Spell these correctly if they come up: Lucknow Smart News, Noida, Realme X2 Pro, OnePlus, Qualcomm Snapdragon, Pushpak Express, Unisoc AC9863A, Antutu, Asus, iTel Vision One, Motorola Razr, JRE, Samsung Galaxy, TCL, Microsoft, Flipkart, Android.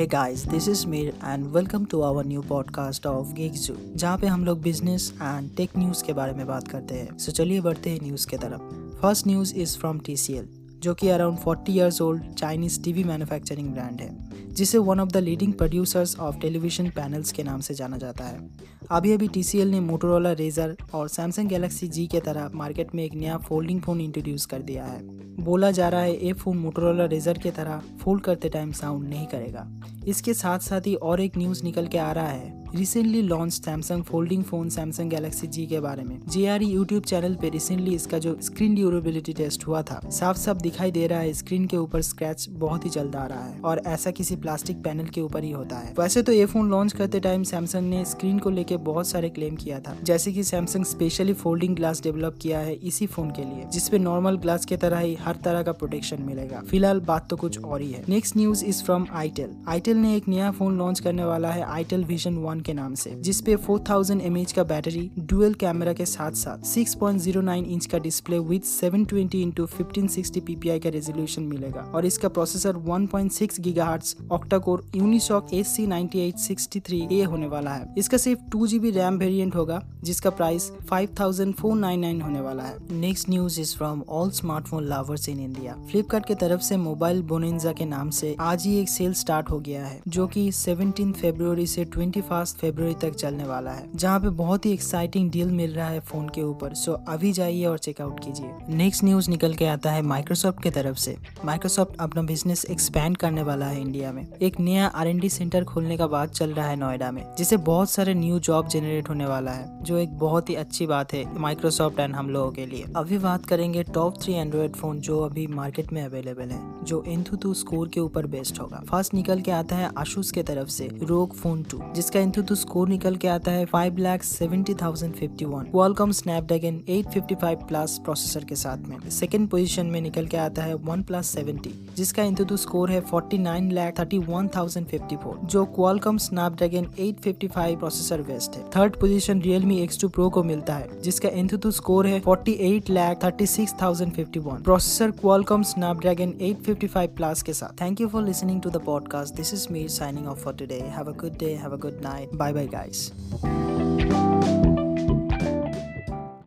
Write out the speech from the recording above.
Hey guys, this is Mir and welcome to our new podcast of Geek Zoo, जहाँ पे हम लोग business and tech news के बारे में बात करते हैं। सो चलिए बढ़ते हैं न्यूज़ के तरफ। First news is from TCL, जो कि around 40 years old Chinese TV manufacturing brand है, जिसे one of the leading producers of television panels के नाम से जाना जाता है। अभी TCL ने मोटोरोला रेजर और सैमसंग गैलेक्सी जी के तरह मार्केट में एक नया फोल्डिंग फ़ोन इंट्रोड्यूस कर दिया है। बोला जा रहा है ये फ़ोन मोटोरोला रेजर के तरह फोल्ड करते टाइम साउंड नहीं करेगा। इसके साथ साथ ही और एक न्यूज़ निकल के आ रहा है recently launch Samsung folding phone Samsung Galaxy Z के बारे में। JRE यूट्यूब चैनल पे रिसेंटली इसका जो स्क्रीन ड्यूरेबिलिटी टेस्ट हुआ था, साफ साफ दिखाई दे रहा है स्क्रीन के ऊपर स्क्रैच बहुत ही जल्द आ रहा है, और ऐसा किसी प्लास्टिक पैनल के ऊपर ही होता है। वैसे तो ये फोन लॉन्च करते टाइम सैमसंग ने स्क्रीन को लेके बहुत सारे क्लेम किया था, जैसे कि Samsung specially folding glass develop किया है इसी फोन के लिए, जिसपे नॉर्मल ग्लास के तरह ही हर तरह का प्रोटेक्शन मिलेगा। फिलहाल बात तो कुछ और ही है। Next news is from iTel। iTel ने एक नया फोन लॉन्च करने वाला है iTel Vision One के नाम से, जिसपे 4000 mAh का बैटरी, डुअल कैमरा के साथ साथ 6.09 इंच का डिस्प्ले विद 720x1560 ppi का रेजोल्यूशन मिलेगा, और इसका processor 1.6 gigahertz octa-core Unisoc AC9863A होने वाला है। इसका सिर्फ 2GB रैम वेरिएंट होगा, जिसका प्राइस 5499 होने वाला है। Next news is from all smartphone lovers in India. Flipkart के तरफ से मोबाइल बोनेंजा के नाम से आज ही एक सेल स्टार्ट हो गया है, जो की 17 फरवरी से 21 फरवरी तक चलने वाला है, जहाँ पे बहुत ही एक्साइटिंग डील मिल रहा है फोन के ऊपर। सो अभी जाइए और चेकआउट कीजिए। नेक्स्ट न्यूज निकल के आता है माइक्रोसॉफ्ट के तरफ से। माइक्रोसॉफ्ट अपना बिजनेस एक्सपैंड करने वाला है इंडिया में। एक नया R&D सेंटर खोलने का बात चल रहा है नोएडा में, जिसे बहुत सारे न्यू जॉब जनरेट होने वाला है, जो एक बहुत ही अच्छी बात है माइक्रोसॉफ्ट एंड हम लोगों के लिए। अभी बात करेंगे टॉप 3 एंड्रॉइड फोन जो अभी मार्केट में अवेलेबल है, जो एंथुतु स्कोर के ऊपर बेस्ड होगा। फर्स्ट निकल के आता है आसूस के तरफ से रोग फोन 2, जिसका एंथुतु स्कोर निकल के आता है 5,70,051 क्वालकॉम स्नैपड्रैगन 855 प्लस प्रोसेसर के साथ में। सेकंड पोजीशन में निकल के आता है OnePlus 70, जिसका एंथुतु स्कोर है 49,31,054, जो क्वालकॉम स्नैपड्रैगन 855 प्रोसेसर बेस्ड है। Third position Realme X2 Pro को मिलता है, जिसका एंथुतु स्कोर है 48,36,051, प्रोसेसर क्वालकॉम स्नैपड्रैगन 855 प्लस के साथ। Thank you for listening to the podcast. This is me signing off for today. Have a good day, have a good night. Bye bye guys.